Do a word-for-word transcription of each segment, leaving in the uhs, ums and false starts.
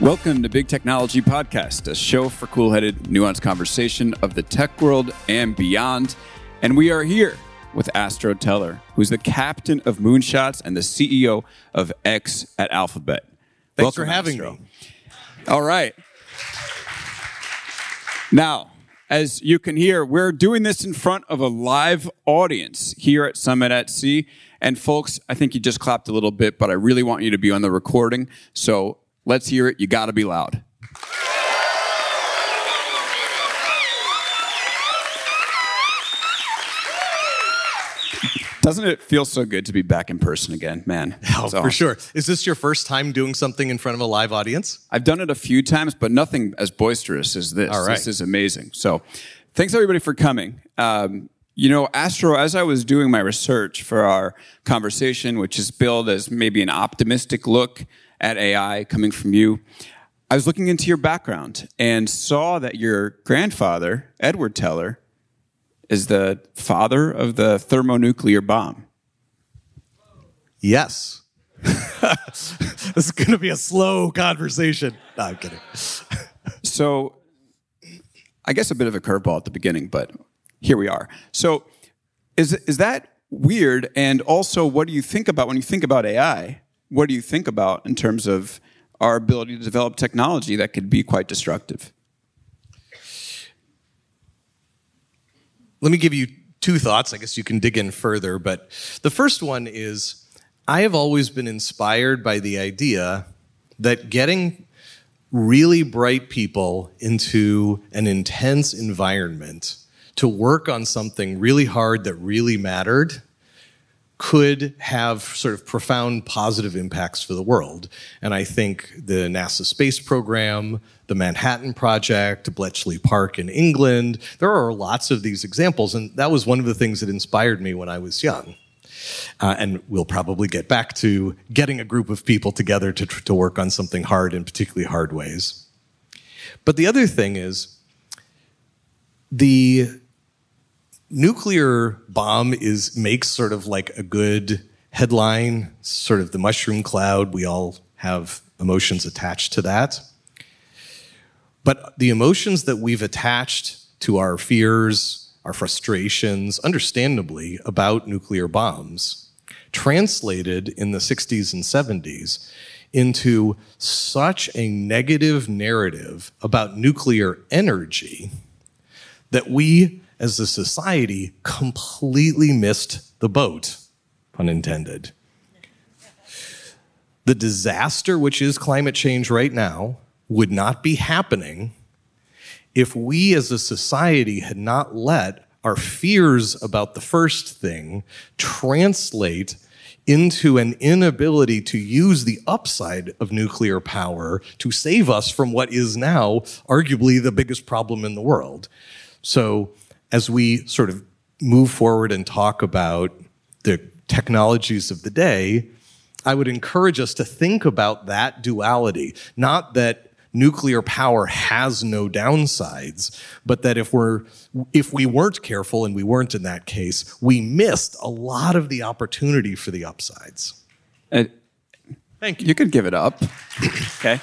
Welcome to Big Technology Podcast, a show for cool-headed, nuanced conversation of the tech world and beyond. And we are here with Astro Teller, who's the captain of Moonshots and the C E O of X at Alphabet. Thanks Welcome, for having Astro. me. All right. Now, as you can hear, we're doing this in front of a live audience here at Summit at Sea. And folks, I think you just clapped a little bit, but I really want you to be on the recording, so let's hear it. You got to be loud. Doesn't it feel so good to be back in person again, man? Oh, awesome. For sure. Is this your first time doing something in front of a live audience? I've done it a few times, but nothing as boisterous as this. All right. This is amazing. So thanks, everybody, for coming. Um, You know, Astro, as I was doing my research for our conversation, which is billed as maybe an optimistic look at A I coming from you, I was looking into your background and saw that your grandfather, Edward Teller, is the father of the thermonuclear bomb. Yes. This is going to be a slow conversation. No, I'm kidding. So, I guess a bit of a curveball at the beginning, but here we are. So is is that weird? And also, what do you think about when you think about A I? What do you think about in terms of our ability to develop technology that could be quite destructive? Let me give you two thoughts. I guess you can dig in further. But the first one is, I have always been inspired by the idea that getting really bright people into an intense environment to work on something really hard that really mattered could have sort of profound positive impacts for the world. And I think the NASA space program, the Manhattan Project, Bletchley Park in England, there are lots of these examples. And that was one of the things that inspired me when I was young. Uh, and we'll probably get back to getting a group of people together to, to work on something hard in particularly hard ways. But the other thing is, the nuclear bomb is makes sort of like a good headline, sort of the mushroom cloud. We all have emotions attached to that. But the emotions that we've attached to our fears, our frustrations, understandably, about nuclear bombs, translated in the sixties and seventies into such a negative narrative about nuclear energy that we, as a society, completely missed the boat, pun intended. The disaster, which is climate change right now, would not be happening if we as a society had not let our fears about the first thing translate into an inability to use the upside of nuclear power to save us from what is now arguably the biggest problem in the world. So as we sort of move forward and talk about the technologies of the day, I would encourage us to think about that duality. Not that nuclear power has no downsides, but that if we're if we weren't careful, and we weren't in that case, we missed a lot of the opportunity for the upsides. Uh, Thank you. You could give it up. Okay.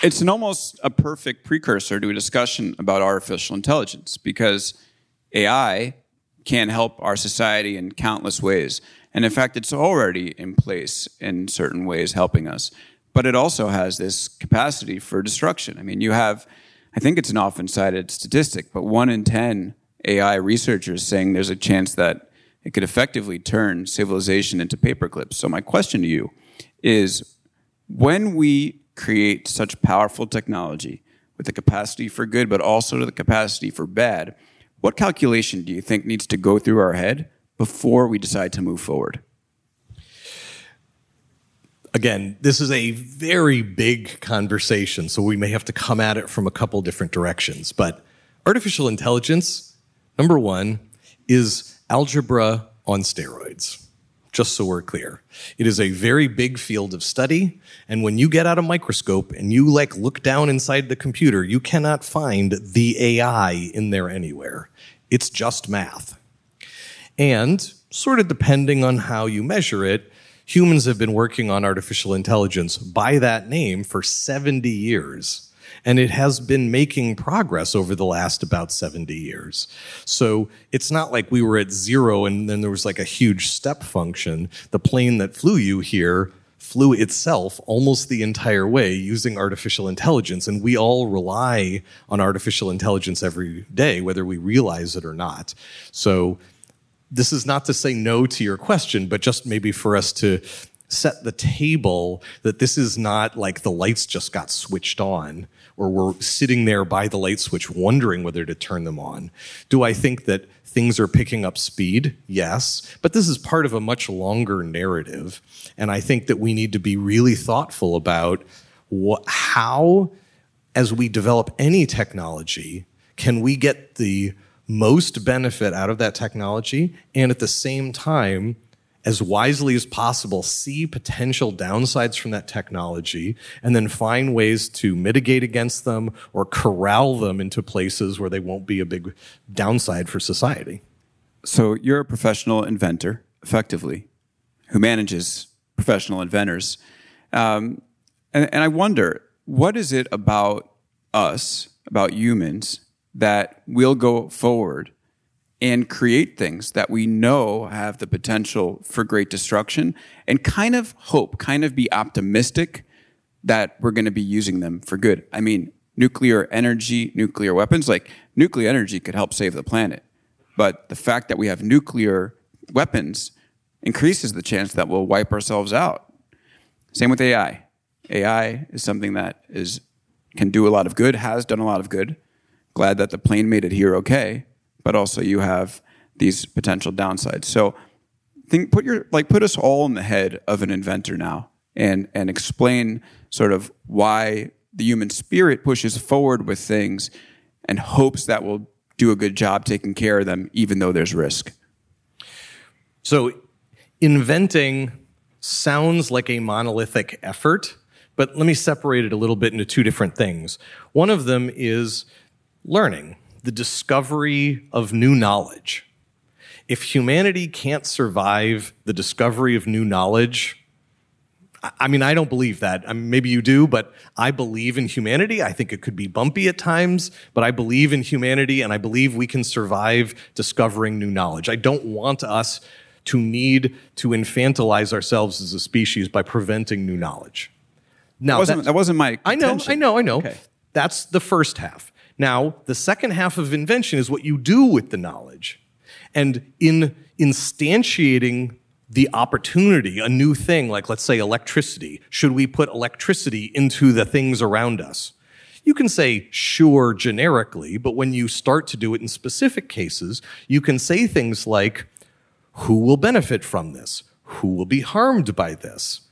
It's an almost a perfect precursor to a discussion about artificial intelligence, because A I can help our society in countless ways. And in fact, it's already in place in certain ways helping us. But it also has this capacity for destruction. I mean, you have, I think it's an often cited statistic, but one in ten A I researchers saying there's a chance that it could effectively turn civilization into paperclips. So my question to you is, when we create such powerful technology with the capacity for good, but also the capacity for bad, What calculation do you think needs to go through our head before we decide to move forward? Again, this is a very big conversation, so we may have to come at it from a couple different directions. But artificial intelligence, number one, is algebra on steroids, just so we're clear. It is a very big field of study, and when you get out a microscope and you like look down inside the computer, you cannot find the A I in there anywhere. It's just math. And sort of depending on how you measure it, humans have been working on artificial intelligence by that name for seventy years, and it has been making progress over the last about seventy years. So it's not like we were at zero and then there was like a huge step function. The plane that flew you here flew itself almost the entire way using artificial intelligence, and we all rely on artificial intelligence every day, whether we realize it or not. So this is not to say no to your question, but just maybe for us to set the table that this is not like the lights just got switched on or we're sitting there by the light switch wondering whether to turn them on. Do I think that things are picking up speed? Yes. But this is part of a much longer narrative. And I think that we need to be really thoughtful about what, how, as we develop any technology, can we get the most benefit out of that technology, and at the same time, as wisely as possible, see potential downsides from that technology and then find ways to mitigate against them or corral them into places where they won't be a big downside for society. So you're a professional inventor, effectively, who manages professional inventors. Um, and, and I wonder, what is it about us, about humans, that we'll go forward and create things that we know have the potential for great destruction and kind of hope, kind of be optimistic that we're going to be using them for good? I mean, nuclear energy, nuclear weapons, like nuclear energy could help save the planet. But the fact that we have nuclear weapons increases the chance that we'll wipe ourselves out. Same with A I. A I is something that is can do a lot of good, has done a lot of good. Glad that the plane made it here okay, but also you have these potential downsides. So think, put your like put us all in the head of an inventor now and and explain sort of why the human spirit pushes forward with things and hopes that we'll do a good job taking care of them, even though there's risk. So inventing sounds like a monolithic effort, but let me separate it a little bit into two different things. One of them is learning, the discovery of new knowledge. If humanity can't survive the discovery of new knowledge, I mean, I don't believe that. I mean, maybe you do, but I believe in humanity. I think it could be bumpy at times, but I believe in humanity, and I believe we can survive discovering new knowledge. I don't want us to need to infantilize ourselves as a species by preventing new knowledge. Now, that wasn't, that wasn't my contention. I know, I know, I know. Okay. That's the first half. Now, the second half of invention is what you do with the knowledge. And in instantiating the opportunity, a new thing, like let's say electricity, should we put electricity into the things around us? You can say sure generically, but when you start to do it in specific cases, you can say things like, who will benefit from this? Who will be harmed by this?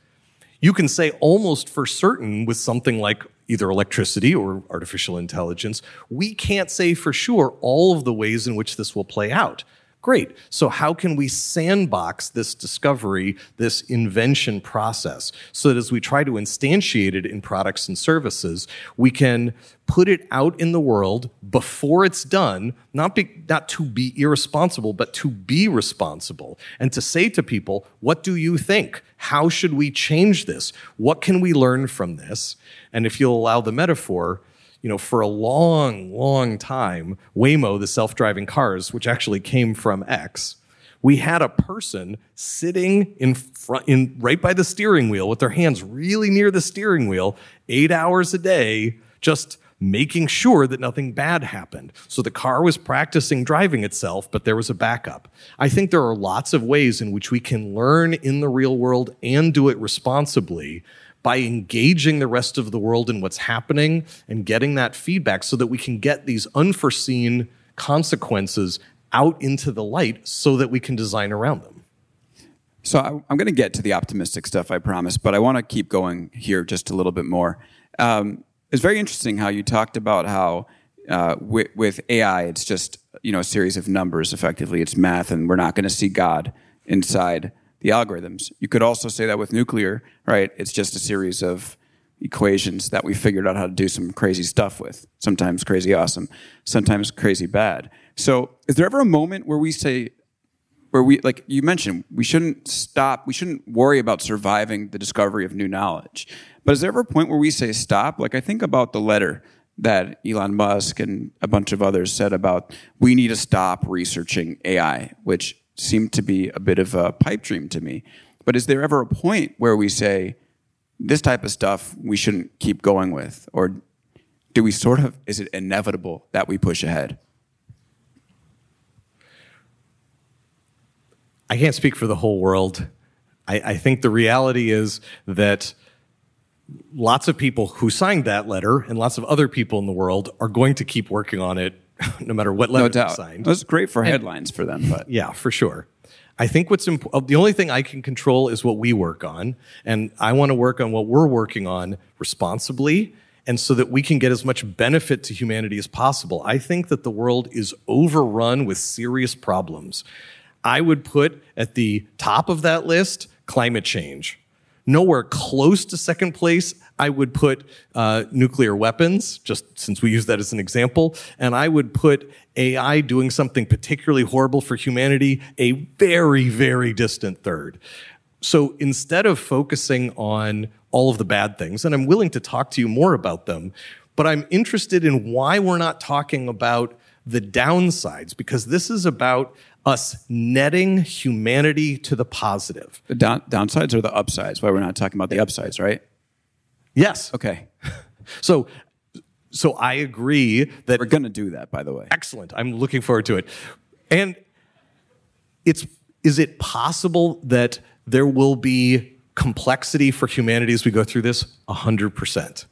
You can say almost for certain with something like either electricity or artificial intelligence, we can't say for sure all of the ways in which this will play out. Great. So how can we sandbox this discovery, this invention process, so that as we try to instantiate it in products and services, we can put it out in the world before it's done, not be, not to be irresponsible, but to be responsible, and to say to people, what do you think? How should we change this? What can we learn from this? And if you'll allow the metaphor, you know, for a long, long time, Waymo, the self-driving cars, which actually came from X, we had a person sitting in front, in right by the steering wheel with their hands really near the steering wheel, eight hours a day, just making sure that nothing bad happened. So the car was practicing driving itself, but there was a backup. I think there are lots of ways in which we can learn in the real world and do it responsibly by engaging the rest of the world in what's happening and getting that feedback so that we can get these unforeseen consequences out into the light so that we can design around them. So I, I'm going to get to the optimistic stuff, I promise, but I want to keep going here just a little bit more. Um, it's very interesting how you talked about how uh, with, with A I, it's just, you know, a series of numbers, effectively. It's math, and we're not going to see God inside the algorithms. You could also say that with nuclear, right? It's just a series of equations that we figured out how to do some crazy stuff with, sometimes crazy awesome, sometimes crazy bad. So is there ever a moment where we say, where we, like you mentioned, we shouldn't stop, we shouldn't worry about surviving the discovery of new knowledge. But is there ever a point where we say stop? Like, I think about the letter that Elon Musk and a bunch of others said about, we need to stop researching A I, which seemed to be a bit of a pipe dream to me. But is there ever a point where we say, this type of stuff we shouldn't keep going with? Or do we sort of, is it inevitable that we push ahead? I can't speak for the whole world. I, I think the reality is that lots of people who signed that letter and lots of other people in the world are going to keep working on it no matter what letter they signed. That's great for headlines and, for them. But yeah, for sure. I think what's imp- the only thing I can control is what we work on. And I want to work on what we're working on responsibly and so that we can get as much benefit to humanity as possible. I think that the world is overrun with serious problems. I would put at the top of that list climate change. Nowhere close to second place, I would put uh, nuclear weapons, just since we use that as an example. And I would put A I doing something particularly horrible for humanity a very, very distant third. So instead of focusing on all of the bad things, and I'm willing to talk to you more about them, but I'm interested in why we're not talking about the downsides, because this is about us netting humanity to the positive. The down, downsides or the upsides? Why we're not talking about the upsides, right? Yes. Okay. So, so I agree that... We're going to do that, by the way. Excellent. I'm looking forward to it. And it's is it possible that there will be complexity for humanity as we go through this? one hundred percent.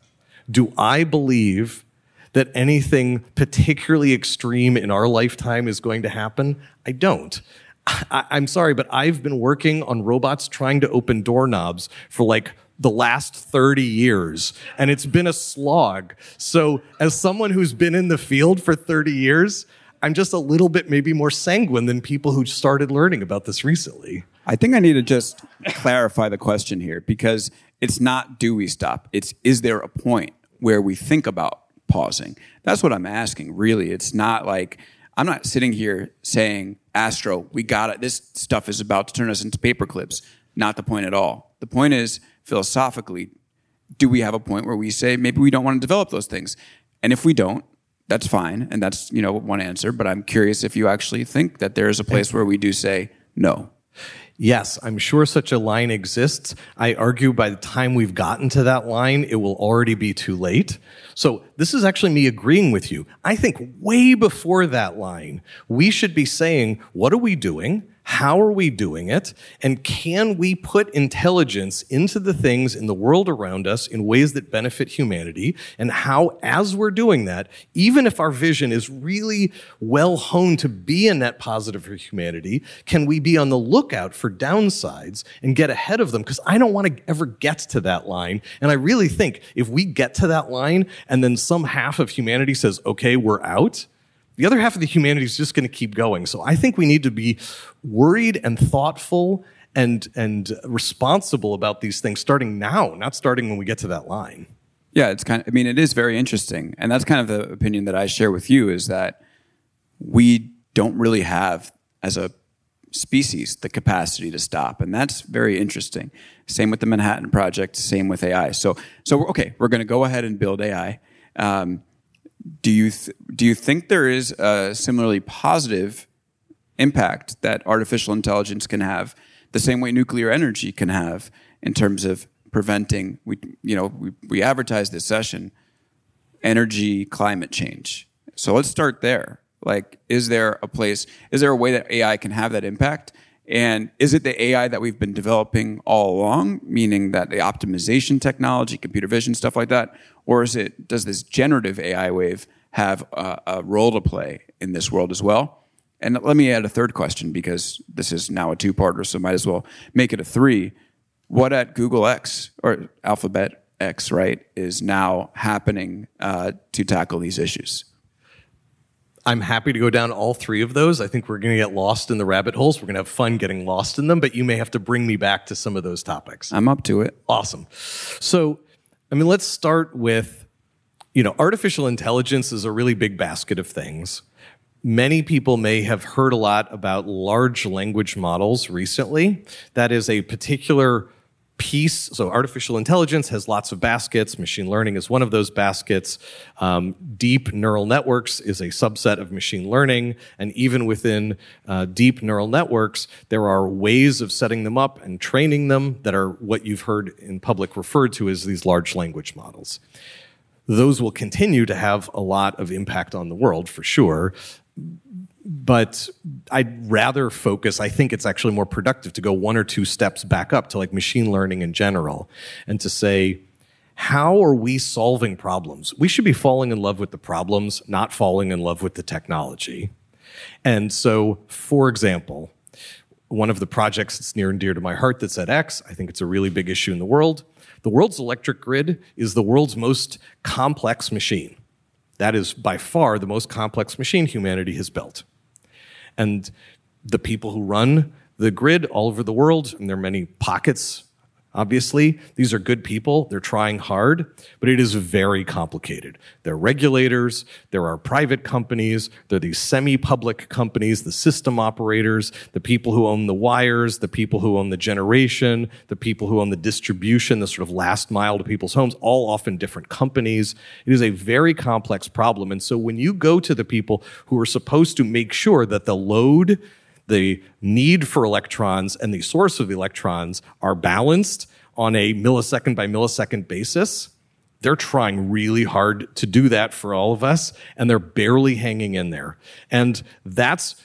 Do I believe that anything particularly extreme in our lifetime is going to happen? I don't. I, I'm sorry, but I've been working on robots trying to open doorknobs for like the last thirty years, and it's been a slog. So as someone who's been in the field for thirty years, I'm just a little bit maybe more sanguine than people who started learning about this recently. I think I need to just clarify the question here, because it's not do we stop, it's is there a point where we think about pausing? That's what I'm asking, really. It's not like, I'm not sitting here saying, Astro, we got it. This stuff is about to turn us into paperclips. Not the point at all. The point is, philosophically, do we have a point where we say, maybe we don't want to develop those things? And if we don't, that's fine. And that's, you know, one answer. But I'm curious if you actually think that there is a place where we do say no. Yes, I'm sure such a line exists. I argue by the time we've gotten to that line, it will already be too late. So this is actually me agreeing with you. I think way before that line, we should be saying, what are we doing? How are we doing it? And can we put intelligence into the things in the world around us in ways that benefit humanity? And how, as we're doing that, even if our vision is really well honed to be a net positive for humanity, can we be on the lookout for downsides and get ahead of them? Because I don't want to ever get to that line. And I really think if we get to that line, and then some half of humanity says, okay, we're out, the other half of the humanity is just going to keep going. So I think we need to be worried and thoughtful and and responsible about these things starting now, not starting when we get to that line. Yeah, it's kind of, I mean, it is very interesting. And that's kind of the opinion that I share with you, is that we don't really have, as a species, the capacity to stop. And that's very interesting. Same with the Manhattan Project, same with A I. So, so we're, okay, we're going to go ahead and build A I. Um, do you th- do you think there is a similarly positive impact that artificial intelligence can have, the same way nuclear energy can have, in terms of preventing, we you know, we, we advertised this session, energy, climate change. So let's start there. Like, is there a place, is there a way that A I can have that impact? And is it the A I that we've been developing all along, meaning that the optimization technology, computer vision, stuff like that? Or is it, does this generative A I wave have a, a role to play in this world as well. And let me add a third question, because this is now a two-parter, so might as well make it a three. What at Google X, or Alphabet X, right, is now happening uh, to tackle these issues? I'm happy to go down all three of those. I think we're going to get lost in the rabbit holes. We're going to have fun getting lost in them, but you may have to bring me back to some of those topics. I'm up to it. Awesome. So, I mean, let's start with, you know, artificial intelligence is a really big basket of things. Many people may have heard a lot about large language models recently. That is a particular piece. So artificial intelligence has lots of baskets. Machine learning is one of those baskets. Um, deep neural networks is a subset of machine learning. And even within uh, deep neural networks, there are ways of setting them up and training them that are what you've heard in public referred to as these large language models. Those will continue to have a lot of impact on the world, for sure. But I'd rather focus, I think it's actually more productive to go one or two steps back up to like machine learning in general and to say, how are we solving problems? We should be falling in love with the problems, not falling in love with the technology. And so, for example, one of the projects that's near and dear to my heart that's at X, I think it's a really big issue in the world. The world's electric grid is the world's most complex machine. That is by far the most complex machine humanity has built. And the people who run the grid all over the world, and there are many pockets, obviously, these are good people. They're trying hard, but it is very complicated. There are regulators. There are private companies. There are these semi-public companies, the system operators, the people who own the wires, the people who own the generation, the people who own the distribution, the sort of last mile to people's homes, all often different companies. It is a very complex problem. And so when you go to the people who are supposed to make sure that the load, the need for electrons and the source of electrons are balanced on a millisecond by millisecond basis, they're trying really hard to do that for all of us, and they're barely hanging in there. And that's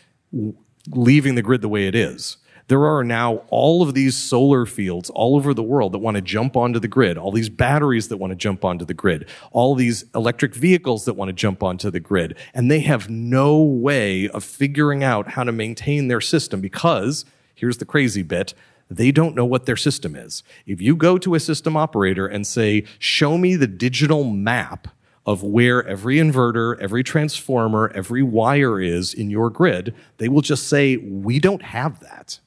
leaving the grid the way it is. There are now all of these solar fields all over the world that want to jump onto the grid, all these batteries that want to jump onto the grid, all these electric vehicles that want to jump onto the grid, and they have no way of figuring out how to maintain their system because, here's the crazy bit, they don't know what their system is. If you go to a system operator and say, show me the digital map of where every inverter, every transformer, every wire is in your grid, they will just say, we don't have that.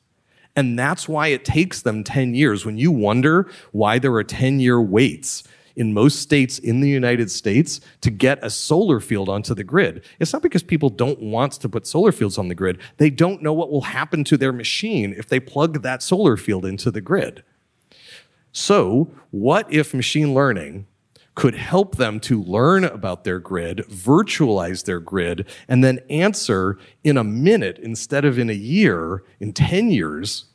And that's why it takes them ten years. When you wonder why there are ten-year waits in most states in the United States to get a solar field onto the grid, it's not because people don't want to put solar fields on the grid. They don't know what will happen to their machine if they plug that solar field into the grid. So what if machine learning could help them to learn about their grid, virtualize their grid, and then answer in a minute instead of in a year, in ten years,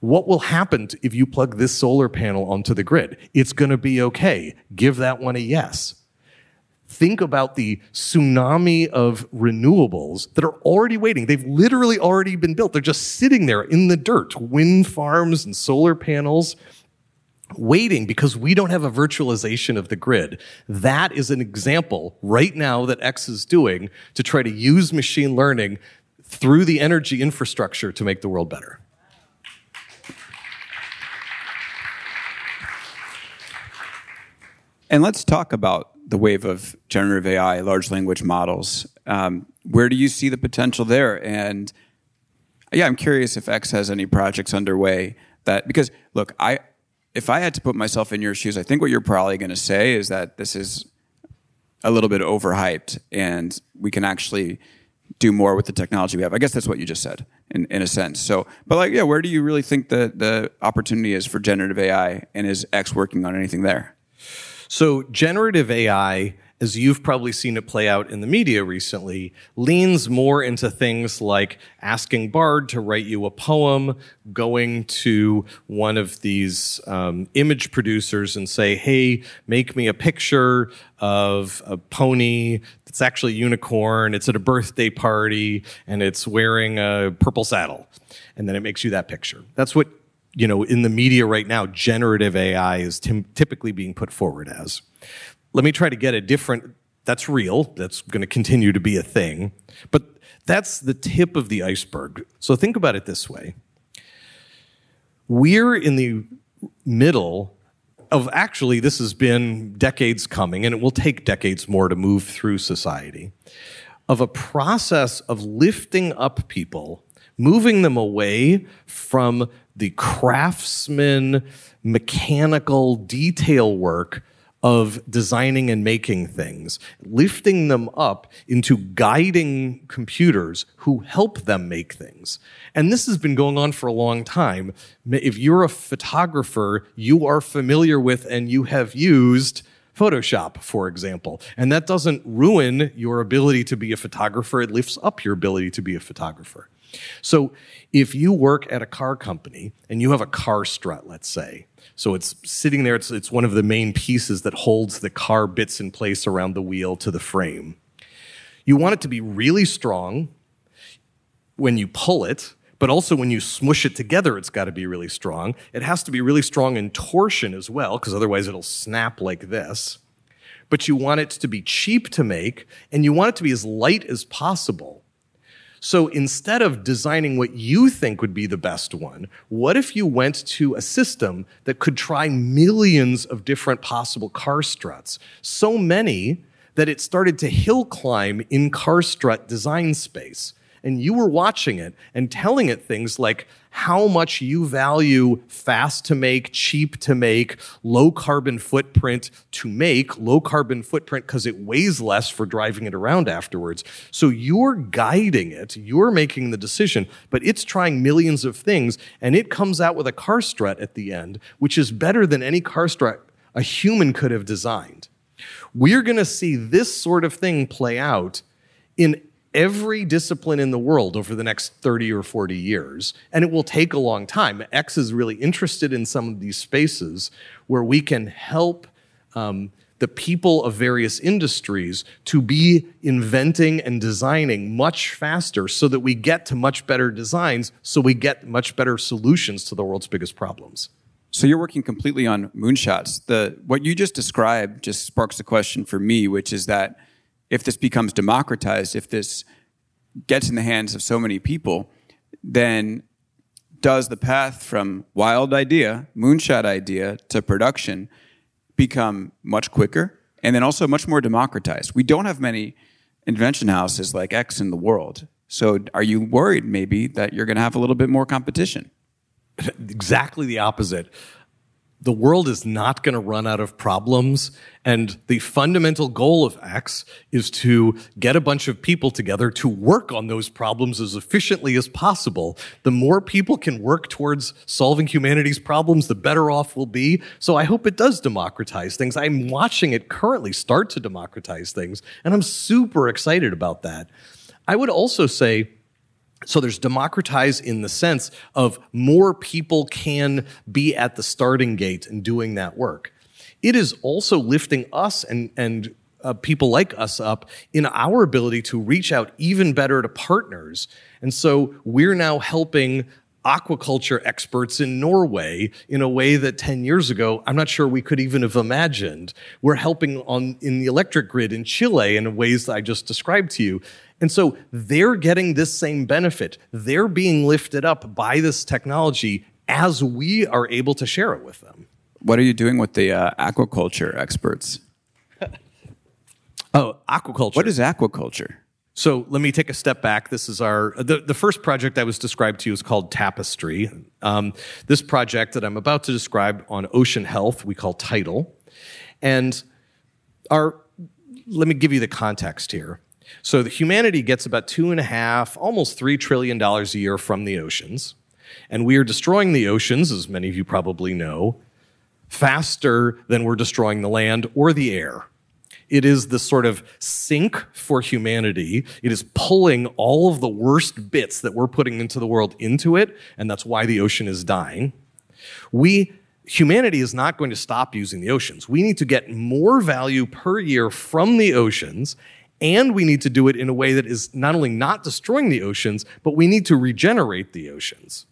what will happen if you plug this solar panel onto the grid? It's going to be okay. Give that one a yes. Think about the tsunami of renewables that are already waiting. They've literally already been built. They're just sitting there in the dirt, wind farms and solar panels, waiting because we don't have a virtualization of the grid. That is an example right now that X is doing to try to use machine learning through the energy infrastructure to make the world better. And let's talk about the wave of generative A I, large language models. Um, where do you see the potential there? And yeah, I'm curious if X has any projects underway that, because look, I, if I had to put myself in your shoes, I think what you're probably going to say is that this is a little bit overhyped and we can actually do more with the technology we have. I guess that's what you just said in, in a sense. So, but like, yeah, where do you really think the, the opportunity is for generative A I, and is X working on anything there? So generative A I, as you've probably seen it play out in the media recently, leans more into things like asking Bard to write you a poem, going to one of these um, image producers and say, hey, make me a picture of a pony that's actually a unicorn, it's at a birthday party, and it's wearing a purple saddle. And then it makes you that picture. That's what, you know, in the media right now, generative A I is t- typically being put forward as. Let me try to get a different That's real. That's going to continue to be a thing. But that's the tip of the iceberg. So think about it this way. We're in the middle of actually this has been decades coming, and it will take decades more to move through society, of a process of lifting up people, moving them away from the craftsman, mechanical detail work of designing and making things, lifting them up into guiding computers who help them make things. And this has been going on for a long time. If you're a photographer, you are familiar with and you have used Photoshop, for example. And that doesn't ruin your ability to be a photographer. It lifts up your ability to be a photographer. So if you work at a car company and you have a car strut, let's say, so it's sitting there, it's, it's one of the main pieces that holds the car bits in place around the wheel to the frame. You want it to be really strong when you pull it, but also when you smoosh it together, it's got to be really strong. It has to be really strong in torsion as well, because otherwise it'll snap like this. But you want it to be cheap to make, and you want it to be as light as possible. So instead of designing what you think would be the best one, what if you went to a system that could try millions of different possible car struts? So many that it started to hill climb in car strut design space. And you were watching it and telling it things like how much you value fast to make, cheap to make, low carbon footprint to make, low carbon footprint because it weighs less for driving it around afterwards. So you're guiding it, you're making the decision, but it's trying millions of things, and it comes out with a car strut at the end, which is better than any car strut a human could have designed. We're going to see this sort of thing play out in every discipline in the world over the next thirty or forty years, and it will take a long time. X is really interested in some of these spaces where we can help um, the people of various industries to be inventing and designing much faster so that we get to much better designs, so we get much better solutions to the world's biggest problems. So you're working completely on moonshots. The, what you just described just sparks a question for me, which is that if this becomes democratized, if this gets in the hands of so many people, then does the path from wild idea, moonshot idea, to production become much quicker and then also much more democratized? We don't have many invention houses like X in the world. So are you worried maybe that you're going to have a little bit more competition? Exactly the opposite. The world is not going to run out of problems, and the fundamental goal of X is to get a bunch of people together to work on those problems as efficiently as possible. The more people can work towards solving humanity's problems, the better off we'll be. So I hope it does democratize things. I'm watching it currently start to democratize things, and I'm super excited about that. I would also say, so there's democratize in the sense of more people can be at the starting gate and doing that work. It is also lifting us and, and uh, people like us up in our ability to reach out even better to partners. And so we're now helping aquaculture experts in Norway in a way that ten years ago, I'm not sure we could even have imagined. We're helping on in the electric grid in Chile in ways that I just described to you. And so they're getting this same benefit. They're being lifted up by this technology as we are able to share it with them. What are you doing with the uh, aquaculture experts? Oh, aquaculture. What is aquaculture? So let me take a step back. This is our, the, the first project I was described to you is called Tapestry. Um, this project that I'm about to describe on ocean health, we call Tidal. And our, let me give you the context here. So the humanity gets about two and a half, almost three trillion dollars a year from the oceans. And we are destroying the oceans, as many of you probably know, faster than we're destroying the land or the air. It is the sort of sink for humanity. It is pulling all of the worst bits that we're putting into the world into it, and that's why the ocean is dying. We, humanity is not going to stop using the oceans. We need to get more value per year from the oceans, and we need to do it in a way that is not only not destroying the oceans, but we need to regenerate the oceans.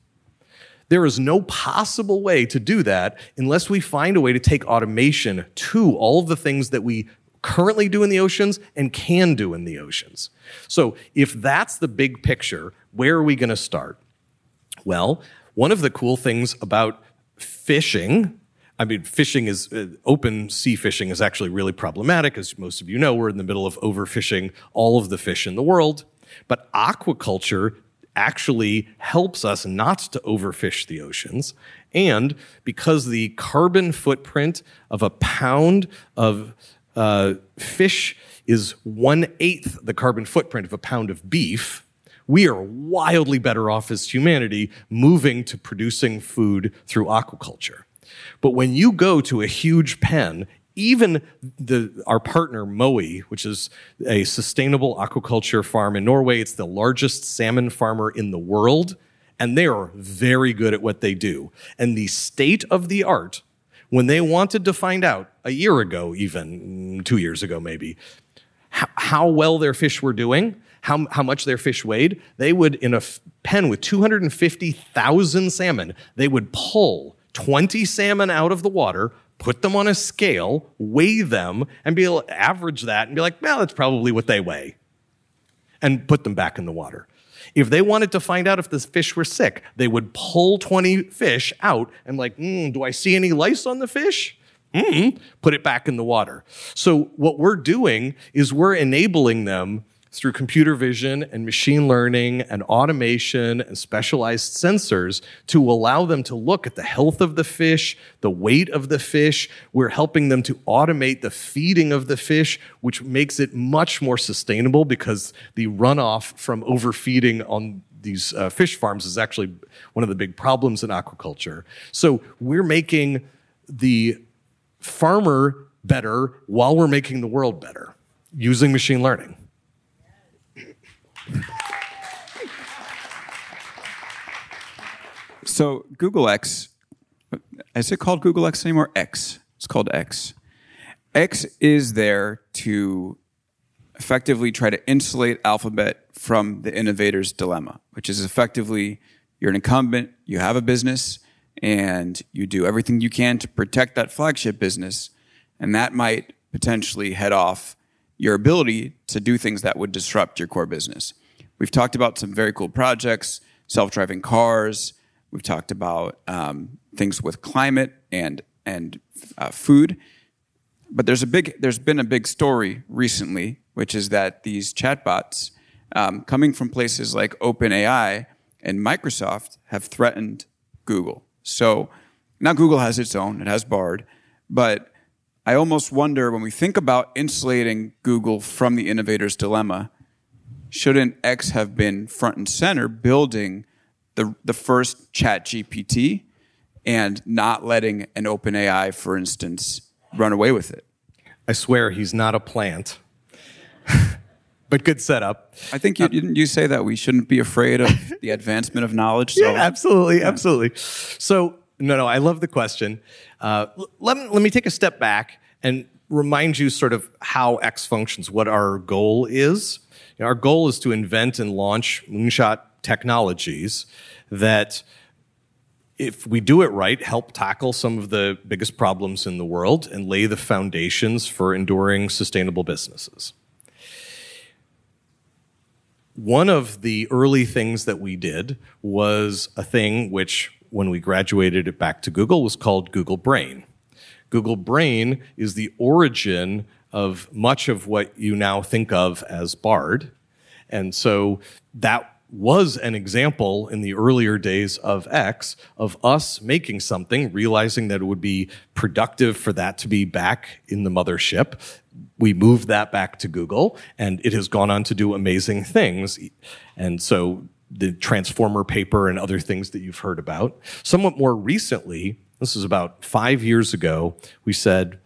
There is no possible way to do that unless we find a way to take automation to all of the things that we currently do in the oceans and can do in the oceans. So if that's the big picture, where are we going to start? Well, one of the cool things about fishing, I mean, fishing is, uh, open sea fishing is actually really problematic. As most of you know, we're in the middle of overfishing all of the fish in the world. But aquaculture actually helps us not to overfish the oceans. And because the carbon footprint of a pound of uh, fish is one-eighth the carbon footprint of a pound of beef, we are wildly better off as humanity moving to producing food through aquaculture. But when you go to a huge pen, even the, our partner Mowi, which is a sustainable aquaculture farm in Norway, it's the largest salmon farmer in the world, and they are very good at what they do. And the state of the art, when they wanted to find out a year ago, even two years ago maybe, how, how well their fish were doing, How, how much their fish weighed, they would, in a f- pen with two hundred fifty thousand salmon, they would pull twenty salmon out of the water, put them on a scale, weigh them, and be able to average that and be like, well, that's probably what they weigh, and put them back in the water. If they wanted to find out if the fish were sick, they would pull twenty fish out and like, mm, do I see any lice on the fish? Mm-mm. Put it back in the water. So what we're doing is we're enabling them through computer vision and machine learning and automation and specialized sensors to allow them to look at the health of the fish, the weight of the fish. We're helping them to automate the feeding of the fish, which makes it much more sustainable because the runoff from overfeeding on these uh, fish farms is actually one of the big problems in aquaculture. So we're making the farmer better while we're making the world better using machine learning. So Google X, is it called Google X anymore? X. It's called X. X is there to effectively try to insulate Alphabet from the innovator's dilemma, which is effectively you're an incumbent, you have a business, and you do everything you can to protect that flagship business, and that might potentially head off your ability to do things that would disrupt your core business. We've talked about some very cool projects, self-driving cars. We've talked about um, things with climate and and uh, food. But there's a big there's been a big story recently, which is that these chatbots um, coming from places like OpenAI and Microsoft have threatened Google. So now Google has its own; it has Bard, but I almost wonder, when we think about insulating Google from the innovator's dilemma, shouldn't X have been front and center building the the first Chat G P T and not letting an OpenAI, for instance, run away with it? I swear he's not a plant. But good setup. I think you um, didn't you say that we shouldn't be afraid of the advancement of knowledge? So. Yeah, absolutely, yeah. absolutely. So No, no, I love the question. Uh, let, let me take a step back and remind you sort of how X functions, what our goal is. You know, our goal is to invent and launch moonshot technologies that, if we do it right, help tackle some of the biggest problems in the world and lay the foundations for enduring sustainable businesses. One of the early things that we did was a thing which, when we graduated it back to Google, was called Google Brain. Google Brain is the origin of much of what you now think of as Bard. And so that was an example in the earlier days of X of us making something, realizing that it would be productive for that to be back in the mothership. We moved that back to Google, and it has gone on to do amazing things. And so the transformer paper and other things that you've heard about. Somewhat more recently, this is about five years ago, we said,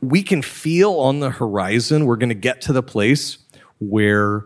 we can feel on the horizon we're going to get to the place where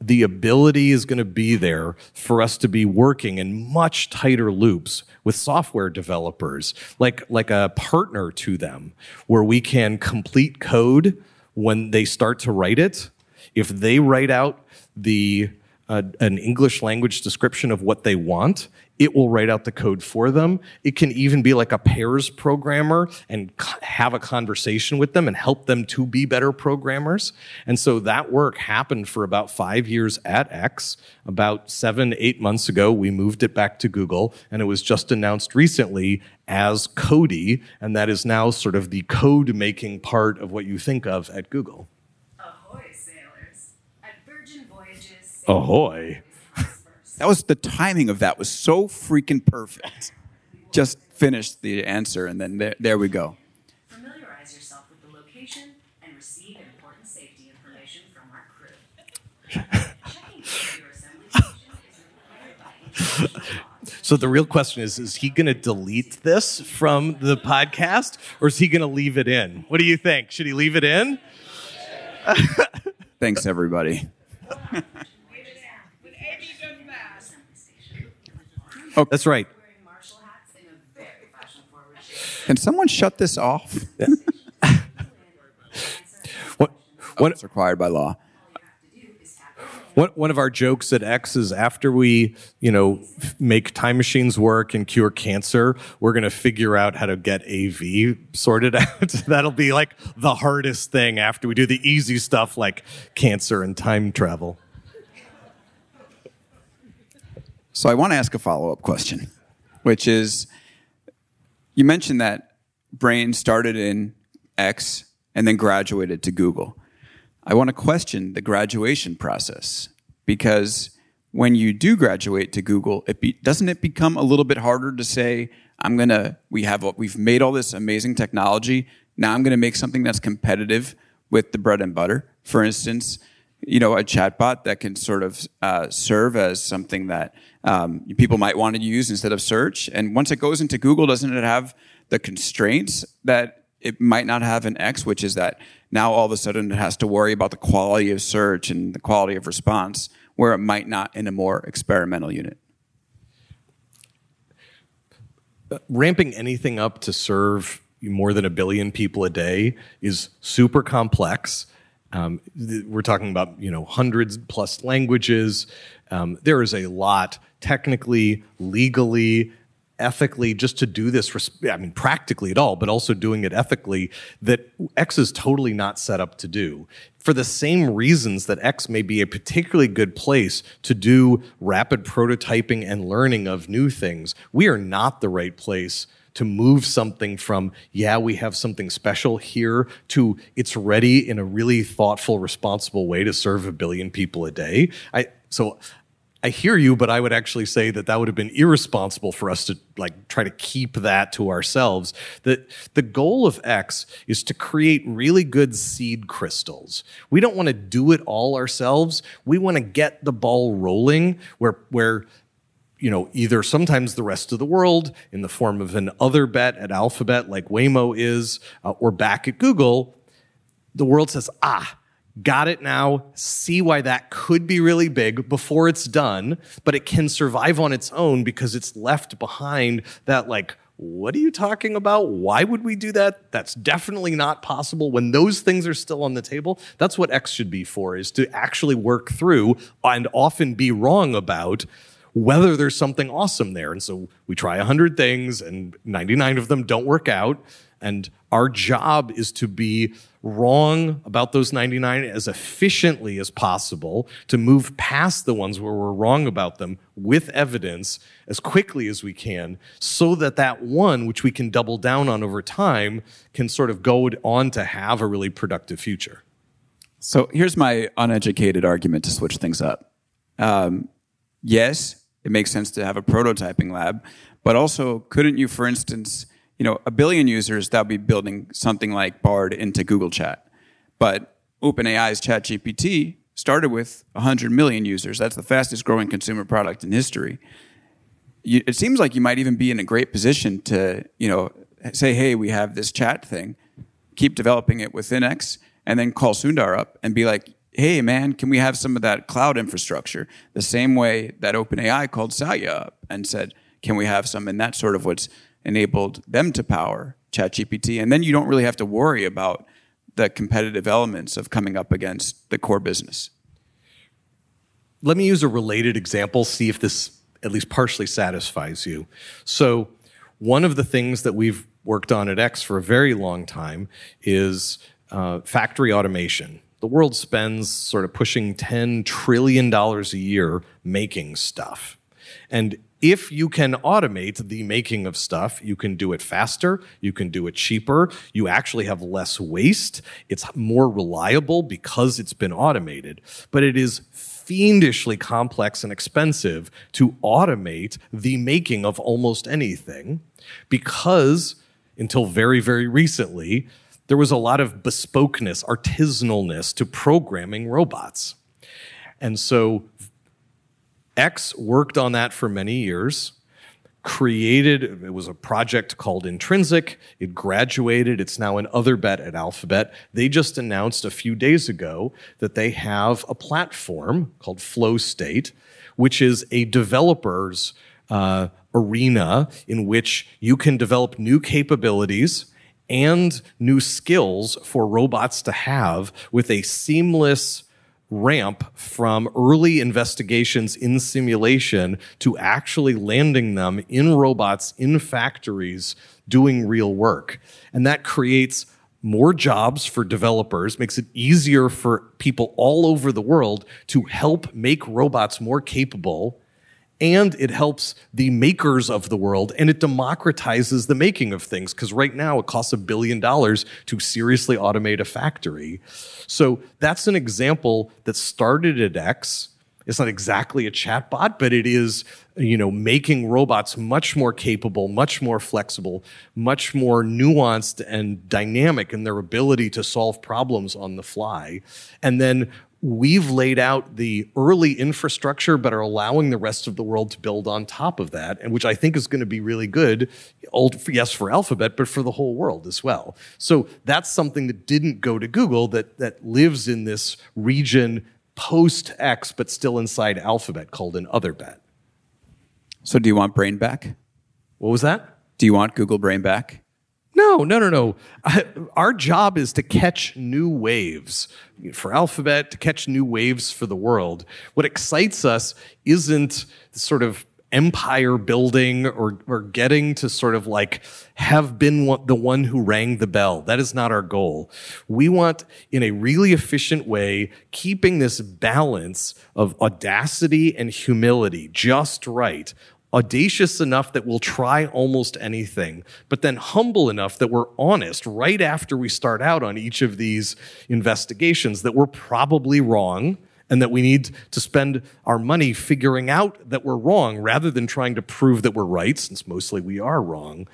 the ability is going to be there for us to be working in much tighter loops with software developers, like, like a partner to them, where we can complete code when they start to write it. If they write out the Uh, an English language description of what they want, It will write out the code for them. It can even be like a pairs programmer and have a conversation with them and help them to be better programmers. And so that work happened for about five years at X. About seven, eight months ago, we moved it back to Google, and it was just announced recently as Cody, and that is now sort of the code-making part of what you think of at Google. Ahoy, sailors. At Virgin Voyages... Ahoy. That was, the timing of that was so freaking perfect. Just finished the answer, and then there, there we go. Familiarize yourself with the location and receive important safety information from our crew. Checking your assembly station is required by each. So the real question is, is he going to delete this from the podcast, or is he going to leave it in? What do you think? Should he leave it in? Thanks, everybody. Oh, that's right. Can someone shut this off? What? What's required by law? One of our jokes at X is after we, you know, make time machines work and cure cancer, we're going to figure out how to get A V sorted out. That'll be like the hardest thing after we do the easy stuff like cancer and time travel. So I want to ask a follow-up question, which is, you mentioned that Brain started in X and then graduated to Google. I want to question the graduation process, because when you do graduate to Google, it be, doesn't it become a little bit harder to say, I'm going to, we have, we've made all this amazing technology. Now I'm going to make something that's competitive with the bread and butter. For instance, you know, a chatbot that can sort of uh, serve as something that um, people might want to use instead of search. And once it goes into Google, doesn't it have the constraints that it might not have an X, which is that now all of a sudden it has to worry about the quality of search and the quality of response, where it might not in a more experimental unit? Ramping anything up to serve more than a billion people a day is super complex. Um, th- we're talking about, you know, hundreds plus languages. Um, there is a lot technically, legally, ethically, just to do this, I mean, practically at all, but also doing it ethically, that X is totally not set up to do. For the same reasons that X may be a particularly good place to do rapid prototyping and learning of new things, we are not the right place to move something from, yeah, we have something special here, to it's ready in a really thoughtful, responsible way to serve a billion people a day. I so... I hear you, but I would actually say that that would have been irresponsible for us to like try to keep that to ourselves. That the goal of X is to create really good seed crystals. We don't want to do it all ourselves. We want to get the ball rolling where where you know, either sometimes the rest of the world in the form of an other bet at Alphabet like Waymo is, uh, or back at Google, the world says, ah, got it now, see why that could be really big before it's done, but it can survive on its own because it's left behind that, like, what are you talking about? Why would we do that? That's definitely not possible when those things are still on the table. That's what X should be for, is to actually work through and often be wrong about whether there's something awesome there. And so we try one hundred things and ninety-nine of them don't work out. And our job is to be wrong about those ninety-nine as efficiently as possible, to move past the ones where we're wrong about them with evidence as quickly as we can, so that that one, which we can double down on over time, can sort of go on to have a really productive future. So here's my uneducated argument to switch things up. Um, yes, it makes sense to have a prototyping lab, but also couldn't you, for instance... You know, a billion users, that would be building something like Bard into Google Chat. But OpenAI's ChatGPT started with one hundred million users. That's the fastest growing consumer product in history. You, it seems like you might even be in a great position to, you know, say, hey, we have this chat thing. Keep developing it within X, and then call Sundar up and be like, hey, man, can we have some of that cloud infrastructure? The same way that OpenAI called Sia up and said, can we have some? And that's sort of what's enabled them to power ChatGPT. And then you don't really have to worry about the competitive elements of coming up against the core business. Let me use a related example, see if this at least partially satisfies you. So one of the things that we've worked on at X for a very long time is uh, factory automation. The world spends sort of pushing ten trillion dollars a year making stuff. And if you can automate the making of stuff, you can do it faster, you can do it cheaper, you actually have less waste, it's more reliable because it's been automated. But it is fiendishly complex and expensive to automate the making of almost anything because, until very, very recently, there was a lot of bespokeness, artisanalness to programming robots. And so X worked on that for many years, created, it was a project called Intrinsic. It graduated. It's now an other bet at Alphabet. They just announced a few days ago that they have a platform called FlowState, which is a developer's uh, arena in which you can develop new capabilities and new skills for robots to have with a seamless ramp from early investigations in simulation to actually landing them in robots, in factories, doing real work. And that creates more jobs for developers, makes it easier for people all over the world to help make robots more capable, and it helps the makers of the world, and it democratizes the making of things, because right now it costs a billion dollars to seriously automate a factory. So that's an example that started at X. It's not exactly a chatbot, but it is, you know, making robots much more capable, much more flexible, much more nuanced and dynamic in their ability to solve problems on the fly. And then we've laid out the early infrastructure, but are allowing the rest of the world to build on top of that, and which I think is going to be really good, yes, for Alphabet, but for the whole world as well. So that's something that didn't go to Google, that that lives in this region post-X, but still inside Alphabet, called an other bet. So do you want Brain back? What was that? Do you want Google Brain back? No, no, no, no. I, our job is to catch new waves for Alphabet, to catch new waves for the world. What excites us isn't sort of empire building or, or getting to sort of like have been one, the one who rang the bell. That is not our goal. We want, in a really efficient way, keeping this balance of audacity and humility just right. Audacious enough that we'll try almost anything, but then humble enough that we're honest right after we start out on each of these investigations that we're probably wrong and that we need to spend our money figuring out that we're wrong rather than trying to prove that we're right, since mostly we are wrong.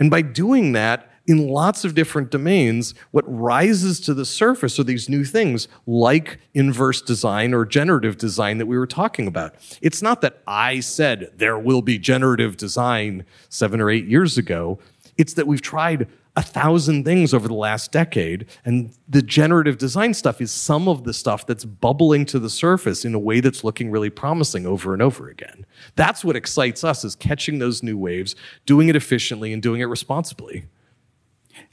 And by doing that, in lots of different domains, what rises to the surface are these new things like inverse design or generative design that we were talking about. It's not that I said there will be generative design seven or eight years ago. It's that we've tried a thousand things over the last decade, and the generative design stuff is some of the stuff that's bubbling to the surface in a way that's looking really promising over and over again. That's what excites us, is catching those new waves, doing it efficiently, and doing it responsibly.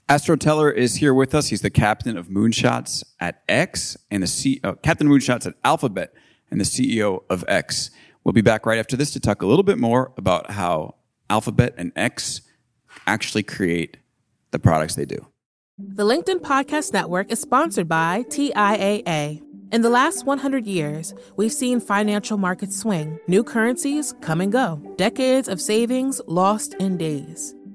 Astro Teller is here with us. He's the captain of Moonshots at X and the C- oh, Captain Moonshots at Alphabet and the C E O of X. We'll be back right after this to talk a little bit more about how Alphabet and X actually create the products they do. The LinkedIn Podcast Network is sponsored by T I A A. In the last one hundred years, we've seen financial markets swing, new currencies come and go, decades of savings lost in days,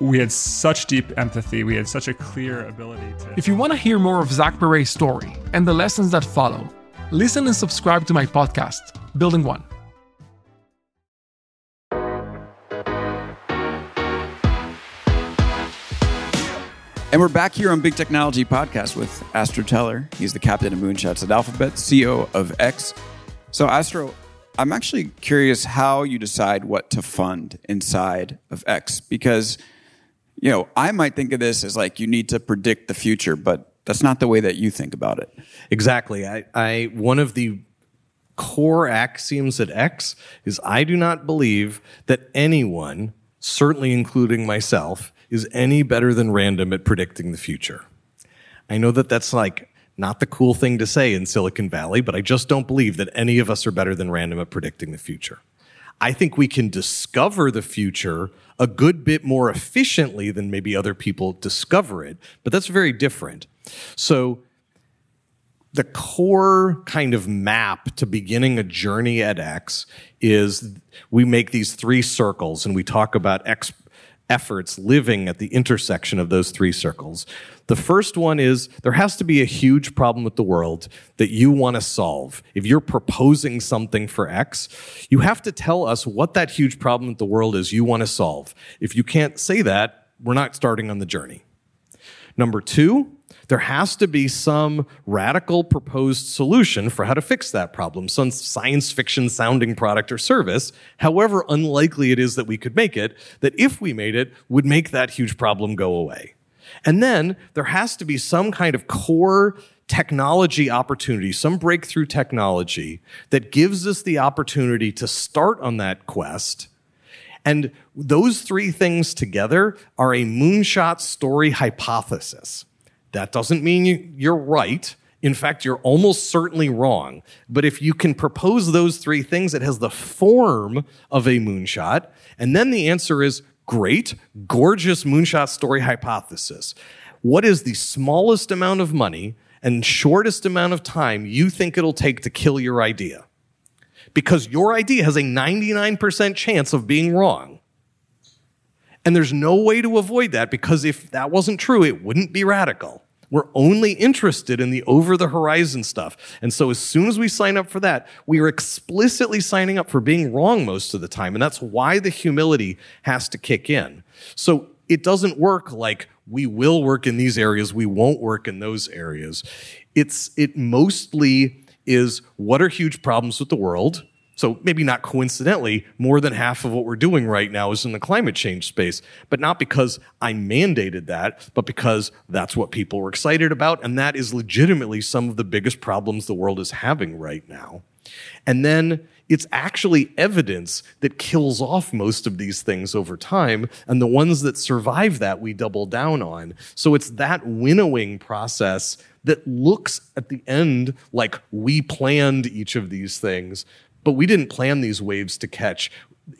we had such deep empathy. We had such a clear ability to... If you want to hear more of Zach Perret's story and the lessons that follow, listen and subscribe to my podcast, Building One. And we're back here on Big Technology Podcast with Astro Teller. He's the captain of Moonshots at Alphabet, C E O of X. So Astro, I'm actually curious how you decide what to fund inside of X, because, you know, I might think of this as like you need to predict the future, but that's not the way that you think about it. Exactly. I, I one of the core axioms at X is I do not believe that anyone, certainly including myself, is any better than random at predicting the future. I know that that's like not the cool thing to say in Silicon Valley, but I just don't believe that any of us are better than random at predicting the future. I think we can discover the future a good bit more efficiently than maybe other people discover it, but that's very different. So the core kind of map to beginning a journey at X is we make these three circles, and we talk about X efforts living at the intersection of those three circles. The first one is there has to be a huge problem with the world that you want to solve. If you're proposing something for X, you have to tell us what that huge problem with the world is you want to solve. If you can't say that, we're not starting on the journey. Number two, there has to be some radical proposed solution for how to fix that problem, some science fiction sounding product or service, however unlikely it is that we could make it, that if we made it, would make that huge problem go away. And then there has to be some kind of core technology opportunity, some breakthrough technology that gives us the opportunity to start on that quest. And those three things together are a moonshot story hypothesis. That doesn't mean you, you're right. In fact, you're almost certainly wrong. But if you can propose those three things, it has the form of a moonshot. And then the answer is, great, gorgeous moonshot story hypothesis. What is the smallest amount of money and shortest amount of time you think it'll take to kill your idea? Because your idea has a ninety-nine percent chance of being wrong. And there's no way to avoid that, because if that wasn't true, it wouldn't be radical. We're only interested in the over-the-horizon stuff. And so as soon as we sign up for that, we are explicitly signing up for being wrong most of the time. And that's why the humility has to kick in. So it doesn't work like we will work in these areas, we won't work in those areas. It's it mostly is what are huge problems with the world? So maybe not coincidentally, more than half of what we're doing right now is in the climate change space, but not because I mandated that, but because that's what people were excited about, and that is legitimately some of the biggest problems the world is having right now. And then it's actually evidence that kills off most of these things over time, and the ones that survive that we double down on. So it's that winnowing process that looks at the end like we planned each of these things, but we didn't plan these waves to catch.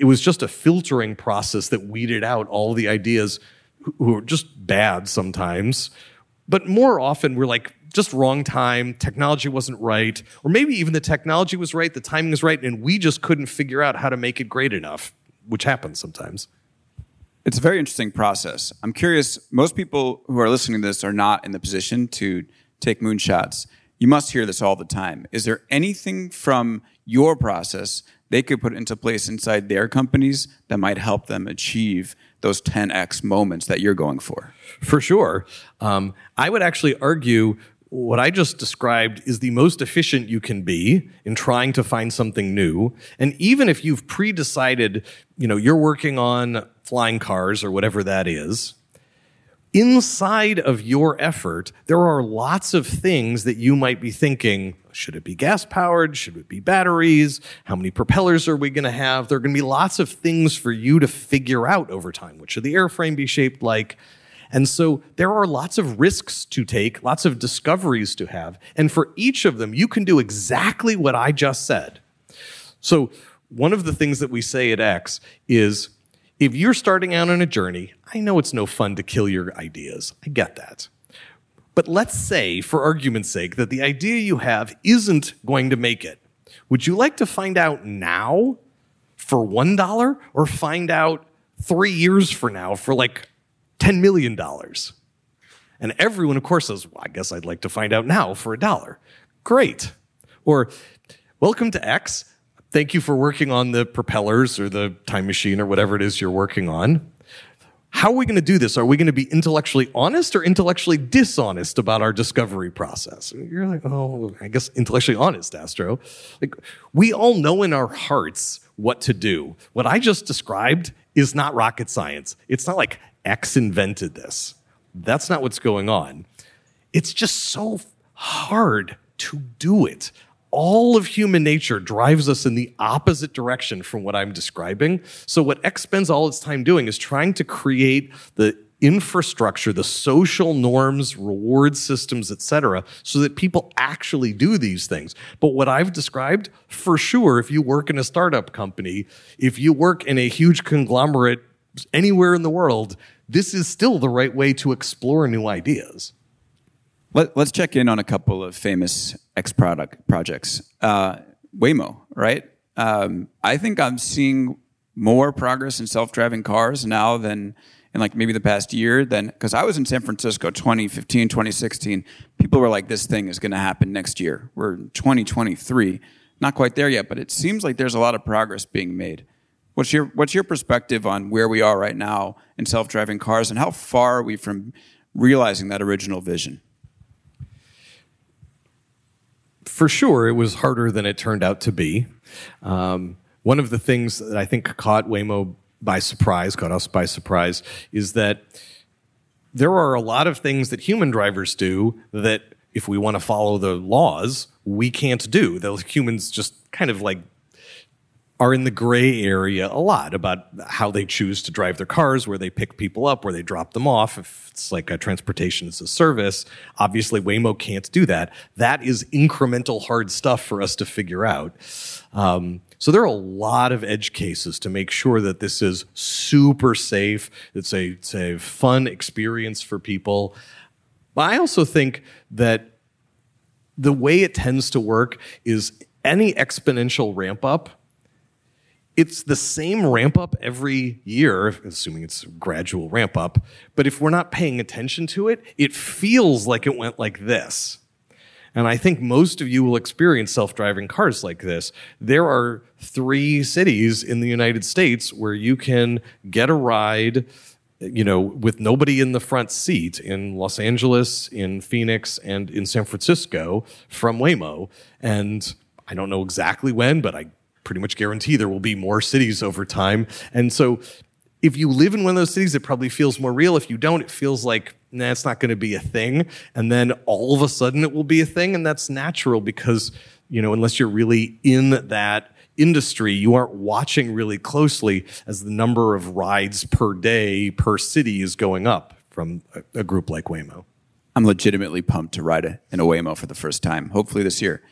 It was just a filtering process that weeded out all the ideas who are just bad sometimes. But more often, we're like, just wrong time, technology wasn't right, or maybe even the technology was right, the timing is right, and we just couldn't figure out how to make it great enough, which happens sometimes. It's a very interesting process. I'm curious, most people who are listening to this are not in the position to take moonshots. You must hear this all the time. Is there anything from your process they could put into place inside their companies that might help them achieve those ten X moments that you're going for? For sure. Um, I would actually argue what I just described is the most efficient you can be in trying to find something new. And even if you've pre-decided, you know, you're working on flying cars or whatever that is, inside of your effort, there are lots of things that you might be thinking, should it be gas-powered? Should it be batteries? How many propellers are we going to have? There are going to be lots of things for you to figure out over time. What should the airframe be shaped like? And so there are lots of risks to take, lots of discoveries to have. And for each of them, you can do exactly what I just said. So one of the things that we say at X is, if you're starting out on a journey, I know it's no fun to kill your ideas. I get that. But let's say, for argument's sake, that the idea you have isn't going to make it. Would you like to find out now for one dollar or find out three years from now for like ten million dollars? And everyone, of course, says, well, I guess I'd like to find out now for a dollar. Great. Or, welcome to X. Thank you for working on the propellers or the time machine or whatever it is you're working on. How are we going to do this? Are we going to be intellectually honest or intellectually dishonest about our discovery process? And you're like, oh, I guess intellectually honest, Astro. Like, we all know in our hearts what to do. What I just described is not rocket science. It's not like X invented this. That's not what's going on. It's just so hard to do it. All of human nature drives us in the opposite direction from what I'm describing. So what X spends all its time doing is trying to create the infrastructure, the social norms, reward systems, et cetera, so that people actually do these things. But what I've described, for sure, if you work in a startup company, if you work in a huge conglomerate anywhere in the world, this is still the right way to explore new ideas. Let, let's check in on a couple of famous X product projects. Uh, Waymo, right? Um, I think I'm seeing more progress in self-driving cars now than in like maybe the past year. Than because I was in San Francisco twenty fifteen, twenty sixteen. People were like, this thing is going to happen next year. We're in twenty twenty-three. Not quite there yet, but it seems like there's a lot of progress being made. What's your, what's your perspective on where we are right now in self-driving cars, and how far are we from realizing that original vision? For sure, it was harder than it turned out to be. Um, one of the things that I think caught Waymo by surprise, caught us by surprise, is that there are a lot of things that human drivers do that, if we want to follow the laws, we can't do. Those humans just kind of like are in the gray area a lot about how they choose to drive their cars, where they pick people up, where they drop them off. If it's like a transportation as a service, obviously Waymo can't do that. That is incremental hard stuff for us to figure out. Um, so there are a lot of edge cases to make sure that this is super safe. It's a, it's a fun experience for people. But I also think that the way it tends to work is any exponential ramp up, it's the same ramp up every year, assuming it's a gradual ramp up. But if we're not paying attention to it, it feels like it went like this. And I think most of you will experience self-driving cars like this. There are three cities in the United States where you can get a ride, you know, with nobody in the front seat, in Los Angeles, in Phoenix, and in San Francisco from Waymo. And I don't know exactly when, but I pretty much guarantee there will be more cities over time. And so if you live in one of those cities, it probably feels more real. If you don't, it feels like, nah, it's not going to be a thing. And then all of a sudden it will be a thing. And that's natural because, you know, unless you're really in that industry, you aren't watching really closely as the number of rides per day per city is going up from a, a group like Waymo. I'm legitimately pumped to ride a, in a Waymo for the first time, hopefully this year.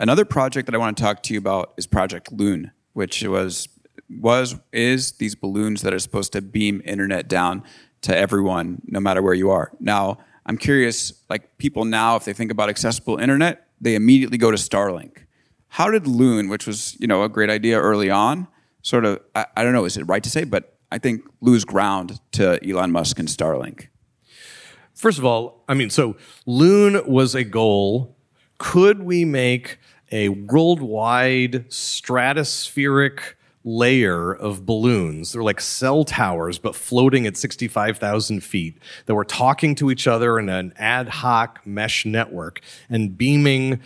Another project that I want to talk to you about is Project Loon, which was was is these balloons that are supposed to beam internet down to everyone, no matter where you are. Now, I'm curious, like people now, if they think about accessible internet, they immediately go to Starlink. How did Loon, which was, you know, a great idea early on, sort of, I, I don't know, is it right to say, but I think lose ground to Elon Musk and Starlink? First of all, I mean, so Loon was a goal. Could we make a worldwide stratospheric layer of balloons? They're like cell towers, but floating at sixty-five thousand feet that were talking to each other in an ad hoc mesh network and beaming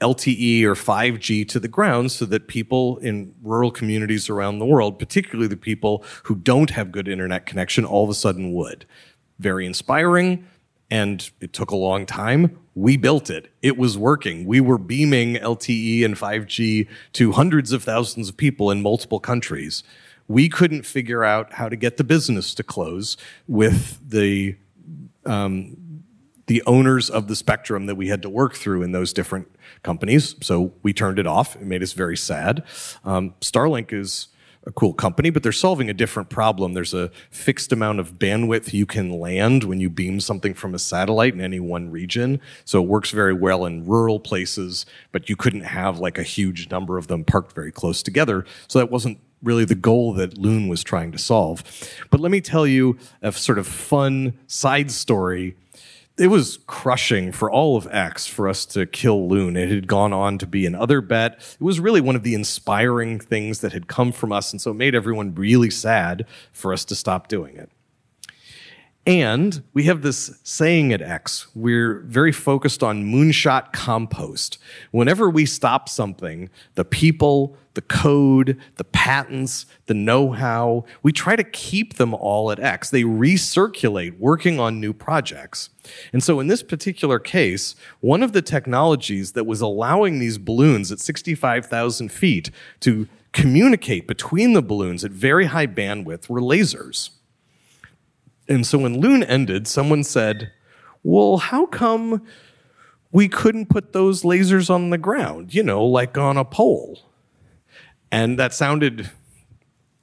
L T E or five G to the ground so that people in rural communities around the world, particularly the people who don't have good internet connection, all of a sudden would. Very inspiring. And it took a long time. We built it. It was working. We were beaming L T E and five G to hundreds of thousands of people in multiple countries. we couldn't figure out how to get the business to close with the um, the owners of the spectrum that we had to work through in those different companies. So we turned it off. It made us very sad. Um, Starlink is a cool company, but they're solving a different problem. There's a fixed amount of bandwidth you can land when you beam something from a satellite in any one region. So it works very well in rural places, but you couldn't have like a huge number of them parked very close together. So that wasn't really the goal that Loon was trying to solve. But let me tell you a sort of fun side story. It was crushing for all of X for us to kill Loon. It had gone on to be another bet. It was really one of the inspiring things that had come from us, and so it made everyone really sad for us to stop doing it. And we have this saying at X. We're very focused on moonshot compost. Whenever we stop something, the people, the code, the patents, the know-how, we try to keep them all at X. They recirculate working on new projects. And so in this particular case, one of the technologies that was allowing these balloons at sixty-five thousand feet to communicate between the balloons at very high bandwidth were lasers. And so when Loon ended, someone said, well, how come we couldn't put those lasers on the ground, you know, like on a pole? And that sounded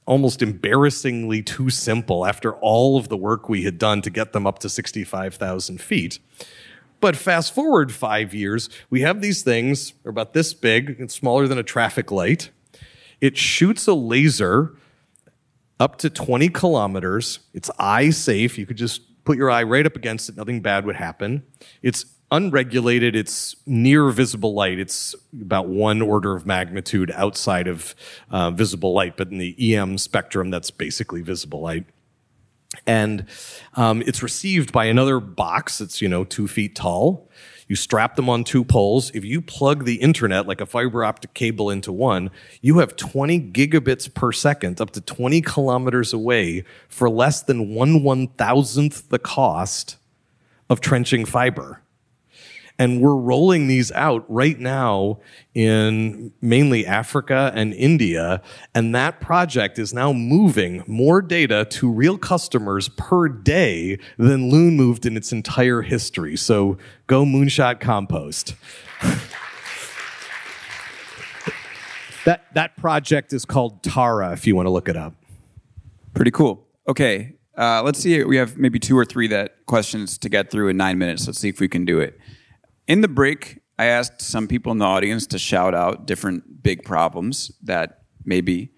almost embarrassingly too simple after all of the work we had done to get them up to sixty-five thousand feet. But fast forward five years, we have these things, they're about this big, it's smaller than a traffic light. It shoots a laser up to twenty kilometers. It's eye safe. You could just put your eye right up against it. Nothing bad would happen. It's unregulated. It's near visible light. It's about one order of magnitude outside of uh, visible light. But in the E M spectrum, that's basically visible light. And um, it's received by another box that's, you know, two feet tall. You strap them on two poles. If you plug the internet, like a fiber optic cable, into one, you have twenty gigabits per second up to twenty kilometers away for less than one one-thousandth the cost of trenching fiber. And we're rolling these out right now in mainly Africa and India. And that project is now moving more data to real customers per day than Loon moved in its entire history. So go moonshot compost. that that project is called TARA, if you want to look it up. Pretty cool. Okay, uh, let's see. We have maybe two or three that questions to get through in nine minutes. Let's see if we can do it. In the break, I asked some people in the audience to shout out different big problems that maybe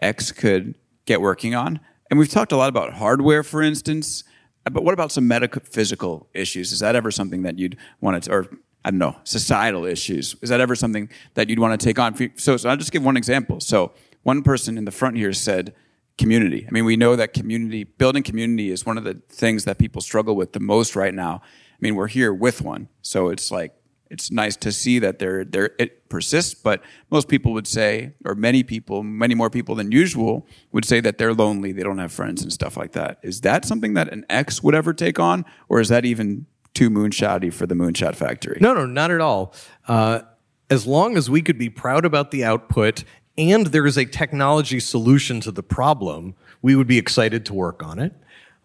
X could get working on. And we've talked a lot about hardware, for instance, but what about some metaphysical issues? Is that ever something that you'd want to, or I don't know, societal issues? Is that ever something that you'd want to take on? So, so I'll just give one example. So one person in the front here said community. I mean, we know that community, building community is one of the things that people struggle with the most right now. I mean, we're here with one, so it's like it's nice to see that there, there it persists. But most people would say, or many people, many more people than usual would say that they're lonely, they don't have friends, and stuff like that. Is that something that an X would ever take on, or is that even too moonshotty for the Moonshot Factory? No, no, not at all. Uh, as long as we could be proud about the output and there is a technology solution to the problem, we would be excited to work on it.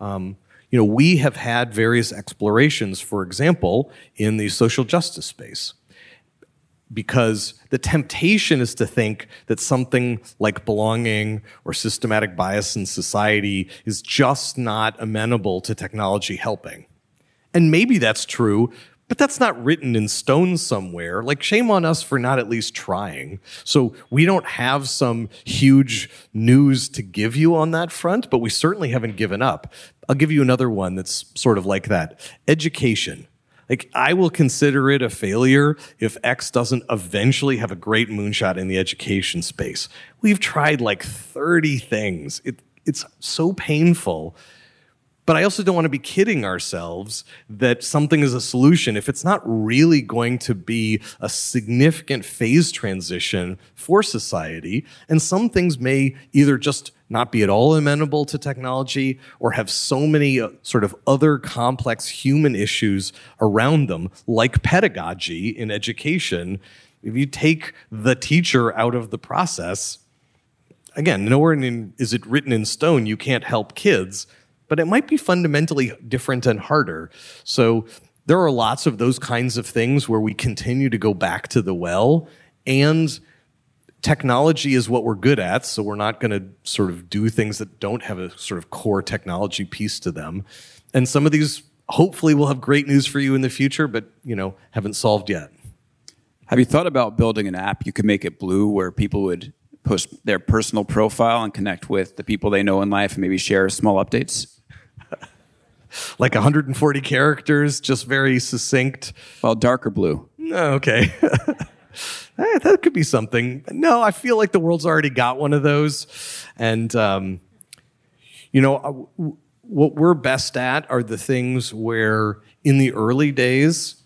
Um, You know, we have had various explorations, for example, in the social justice space, because the temptation is to think that something like belonging or systematic bias in society is just not amenable to technology helping. And maybe that's true, but that's not written in stone somewhere. Like, shame on us for not at least trying. So we don't have some huge news to give you on that front, but we certainly haven't given up. I'll give you another one that's sort of like that. Education. Like, I will consider it a failure if X doesn't eventually have a great moonshot in the education space. We've tried like thirty things. It, it's so painful. But I also don't want to be kidding ourselves that something is a solution if it's not really going to be a significant phase transition for society. And some things may either just not be at all amenable to technology or have so many uh, sort of other complex human issues around them, like pedagogy in education. If you take the teacher out of the process, again, nowhere in, is it written in stone you can't help kids, but it might be fundamentally different and harder. So there are lots of those kinds of things where we continue to go back to the well, and technology is what we're good at, so we're not going to sort of do things that don't have a sort of core technology piece to them. And some of these hopefully will have great news for you in the future, but, you know, haven't solved yet. Have you thought about building an app? You could make it blue where people would post their personal profile and connect with the people they know in life and maybe share small updates? Like one hundred forty characters, just very succinct. Well, darker blue. Oh, okay. eh, that could be something. No, I feel like the world's already got one of those. And, um, you know, what we're best at are the things where in the early days,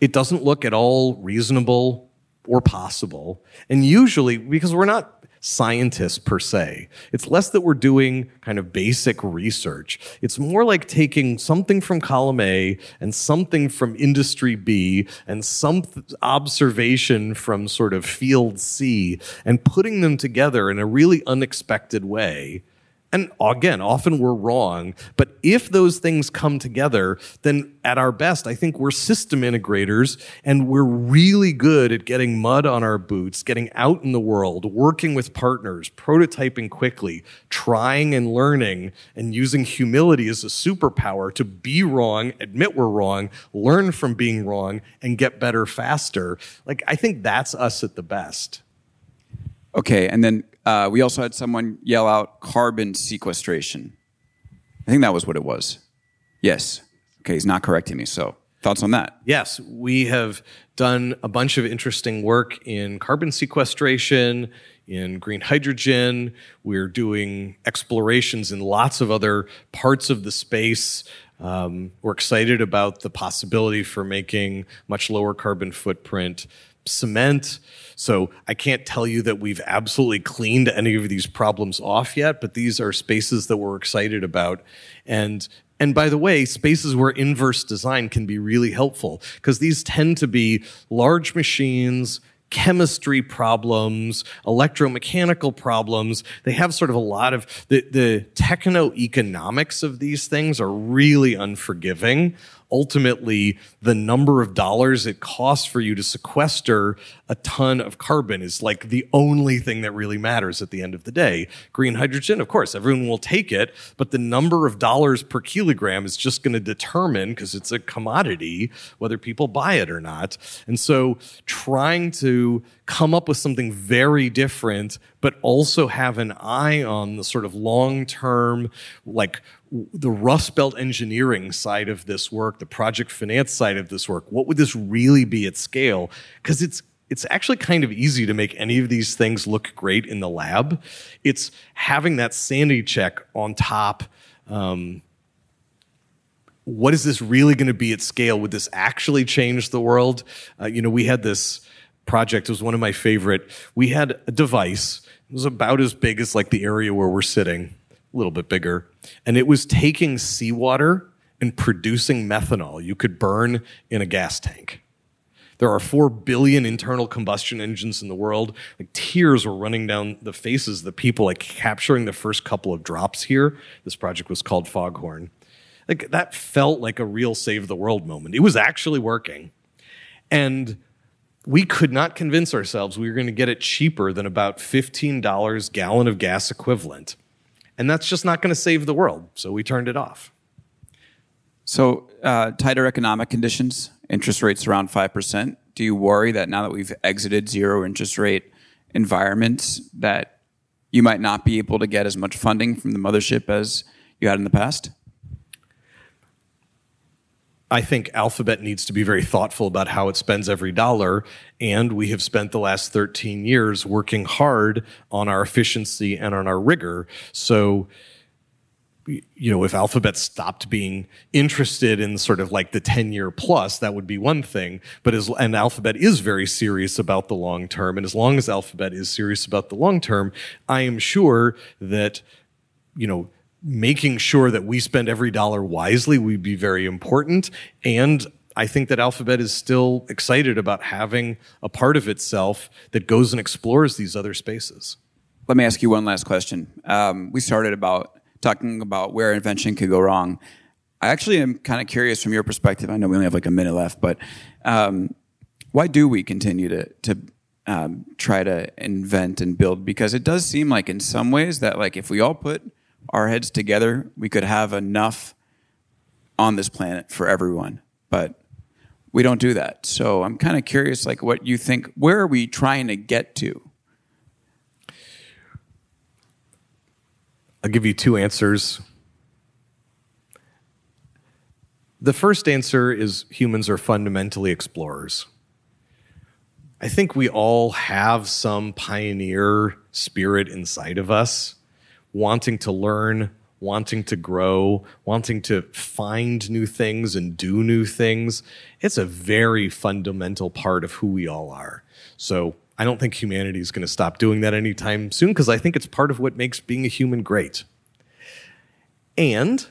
it doesn't look at all reasonable or possible. And usually, because we're not scientists per se, it's less that we're doing kind of basic research. It's more like taking something from column A and something from industry B and some th- observation from sort of field C and putting them together in a really unexpected way. And again, often we're wrong, but if those things come together, then at our best, I think we're system integrators, and we're really good at getting mud on our boots, getting out in the world, working with partners, prototyping quickly, trying and learning, and using humility as a superpower to be wrong, admit we're wrong, learn from being wrong, and get better faster. Like, I think that's us at the best. Okay, and then Uh, we also had someone yell out carbon sequestration. I think that was what it was. Yes. Okay, he's not correcting me. So thoughts on that? Yes, we have done a bunch of interesting work in carbon sequestration, in green hydrogen. We're doing explorations in lots of other parts of the space. Um, we're excited about the possibility for making much lower carbon footprint cement. So I can't tell you that we've absolutely cleaned any of these problems off yet, but these are spaces that we're excited about. And and by the way, spaces where inverse design can be really helpful, because these tend to be large machines, chemistry problems, electromechanical problems. They have sort of a lot of the, the techno-economics of these things are really unforgiving. Ultimately, the number of dollars it costs for you to sequester a ton of carbon is like the only thing that really matters at the end of the day. Green hydrogen, of course, everyone will take it, but the number of dollars per kilogram is just going to determine, because it's a commodity, whether people buy it or not. And so trying to come up with something very different, but also have an eye on the sort of long-term, like the Rust Belt engineering side of this work, the project finance side of this work. What would this really be at scale? Because it's it's actually kind of easy to make any of these things look great in the lab. It's having that sanity check on top. Um, what is this really going to be at scale? Would this actually change the world? Uh, you know, we had this project. It was one of my favorite. We had a device. It was about as big as like the area where we're sitting, a little bit bigger. And it was taking seawater and producing methanol you could burn in a gas tank. There are four billion internal combustion engines in the world. Like, tears were running down the faces of the people, like, capturing the first couple of drops here. This project was called Foghorn. Like, that felt like a real save the world moment. It was actually working. And we could not convince ourselves we were going to get it cheaper than about fifteen dollars a gallon of gas equivalent. And that's just not going to save the world. So we turned it off. So uh, tighter economic conditions, interest rates around five percent. Do you worry that now that we've exited zero interest rate environments that you might not be able to get as much funding from the mothership as you had in the past? I think Alphabet needs to be very thoughtful about how it spends every dollar, and we have spent the last thirteen years working hard on our efficiency and on our rigor. So, you know, if Alphabet stopped being interested in sort of like the ten-year plus, that would be one thing. But as and Alphabet is very serious about the long term, and as long as Alphabet is serious about the long term, I am sure that, you know, making sure that we spend every dollar wisely would be very important. And I think that Alphabet is still excited about having a part of itself that goes and explores these other spaces. let me ask you one last question. Um, we started about talking about where invention could go wrong. I actually am kind of curious from your perspective. I know we only have like a minute left, but um, why do we continue to to um, try to invent and build? Because it does seem like in some ways that like if we all put our heads together, we could have enough on this planet for everyone, but we don't do that. So I'm kind of curious, like what you think, where are we trying to get to? I'll give you two answers. The first answer is humans are fundamentally explorers. I think we all have some pioneer spirit inside of us, wanting to learn, wanting to grow, wanting to find new things and do new things. It's a very fundamental part of who we all are. So I don't think humanity is going to stop doing that anytime soon, because I think it's part of what makes being a human great. And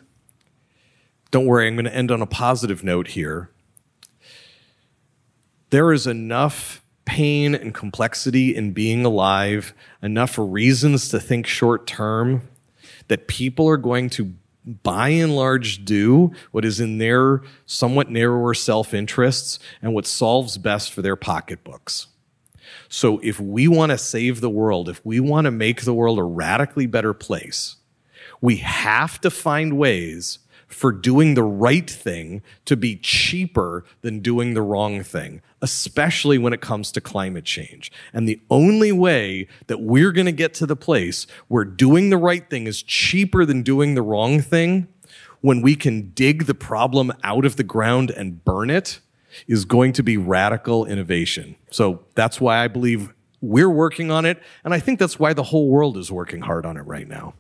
don't worry, I'm going to end on a positive note here. There is enough pain and complexity in being alive, enough reasons to think short term, that people are going to, by and large, do what is in their somewhat narrower self-interests and what solves best for their pocketbooks. So if we want to save the world, if we want to make the world a radically better place, we have to find ways for doing the right thing to be cheaper than doing the wrong thing, especially when it comes to climate change. And the only way that we're going to get to the place where doing the right thing is cheaper than doing the wrong thing, when we can dig the problem out of the ground and burn it, is going to be radical innovation. So that's why I believe we're working on it. And I think that's why the whole world is working hard on it right now.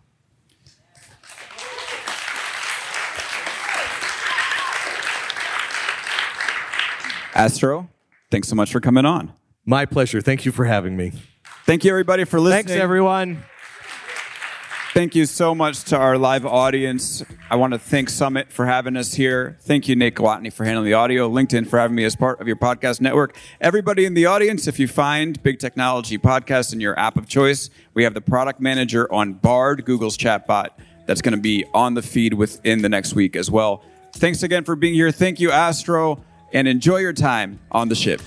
Astro, thanks so much for coming on. My pleasure. Thank you for having me. Thank you, everybody, for listening. Thanks, everyone. Thank you so much to our live audience. I want to thank Summit for having us here. Thank you, Nick Watney, for handling the audio. LinkedIn for having me as part of your podcast network. Everybody in the audience, if you find Big Technology Podcast in your app of choice, we have the product manager on Bard, Google's chatbot. That's going to be on the feed within the next week as well. Thanks again for being here. Thank you, Astro. And enjoy your time on the ship.